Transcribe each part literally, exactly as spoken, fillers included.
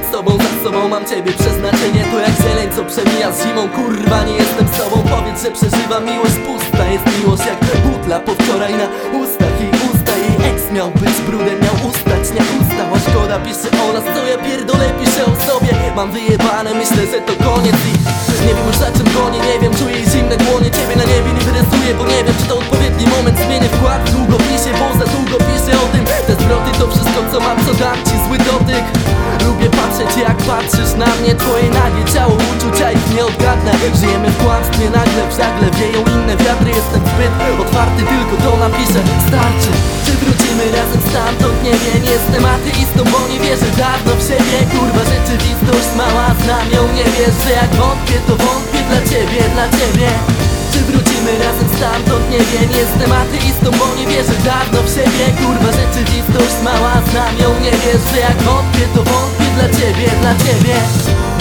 przed sobą, za sobą mam ciebie przeznaczenie. To jak zieleń, co przemija z zimą, kurwa nie jestem z tobą. Powiedz, że przeżywam miłość, pusta jest miłość jak butla po wczoraj na ustach jej usta. Jej eks miał być brudem, miał ustać, nie ustała. Szkoda, pisze o nas, co ja pierdolę, piszę o sobie. Mam wyjebane, myślę, że to koniec i nie wiem już za czym gonię, nie wiem, czuję zimne dłonie. Ciebie na niebie nie wyrysuję, bo nie wiem, czy to odpowiedni moment. Zmienię wkład w długopisie, bo za długo piszę o tym. Te zwroty to wszystko, co mam, co dam ci, zły dotyk. Lubię patrzeć, jak patrzysz na mnie. Twoje nagie ciało, uczucia ich nie odgadnę. Żyjemy w kłamstwie, nagle w żagle wieją inne wiatry, jestem zbyt otwarty, tylko to napiszę, starczy. Czy wrócimy razem stamtąd, nie wiem, jestem ateistą, bo nie wierzę dawno w siebie. Kurwa, rzeczywistość mała, znam ją, nie wiesz, że jak wątpię, to wątpię dla ciebie, dla ciebie. Czy wrócimy razem stamtąd, nie wiem, jestem ateistą, bo nie wierzę dawno w siebie. Kurwa, rzeczywistość mała, znam ją, nie wiesz, że jak wątpię, to wątpię dla ciebie, dla ciebie.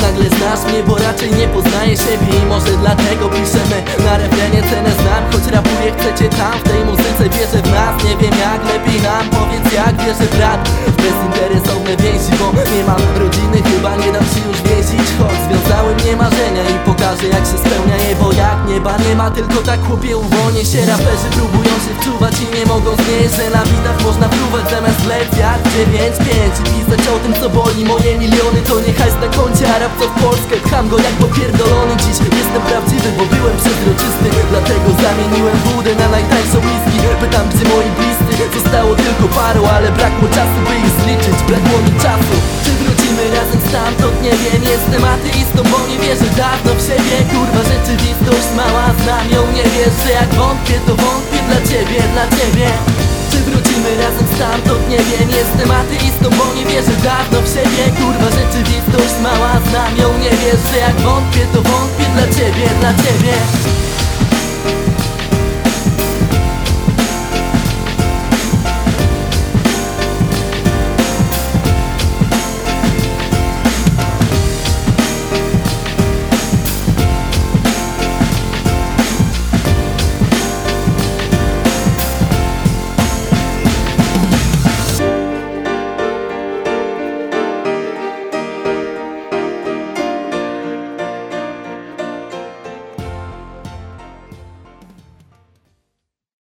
Nagle znasz mnie, bo raczej nie poznaję siebie i może dlatego piszemy na refrenie. Cenę znam, choć rapuję, chcecie tam w tej muzyce. Wierzę w nas, nie wiem jak, lepiej nam powiedz jak. Wierzę brat w bezinteresowne więzi, bo nie mam rodziny, chyba nie dam się już więzić. Choć związały mnie marzenia i pokażę jak się spełnia je, bo jak nieba nie ma, tylko tak chłopie uwolnię się. Raperzy próbują się wczuwać i nie mogą znieść, że na widach można fruwać zamiast lec jak dziewięć pięć. I pisać o tym, co boli moje miliony, to nie hajs na koncie, a rap to w Polskę. Pcham go jak popierdolony, dziś jestem prawdziwy, bo byłem przezroczysty. Dlatego zamieniłem budę na najtańszą whisky. Pytam, gdzie moi bliscy, zostało tylko paru, ale brakło czasu, by ich zliczyć, brakło mi czasu. Czy wrócimy razem stamtąd, nie wiem, jestem ateistą, bo nie wierzę dawno w siebie. Kurwa, rzeczywistość mała, znam ją, nie wiesz, że jak wątpię, to wątpię dla ciebie, dla ciebie. Czy wrócimy razem stamtąd, nie wiem, jestem ateistą, bo nie wierzę dawno w siebie. Kurwa, rzeczywistość mała, znam ją, nie wiesz, że jak wątpię, to wątpię dla ciebie, dla ciebie.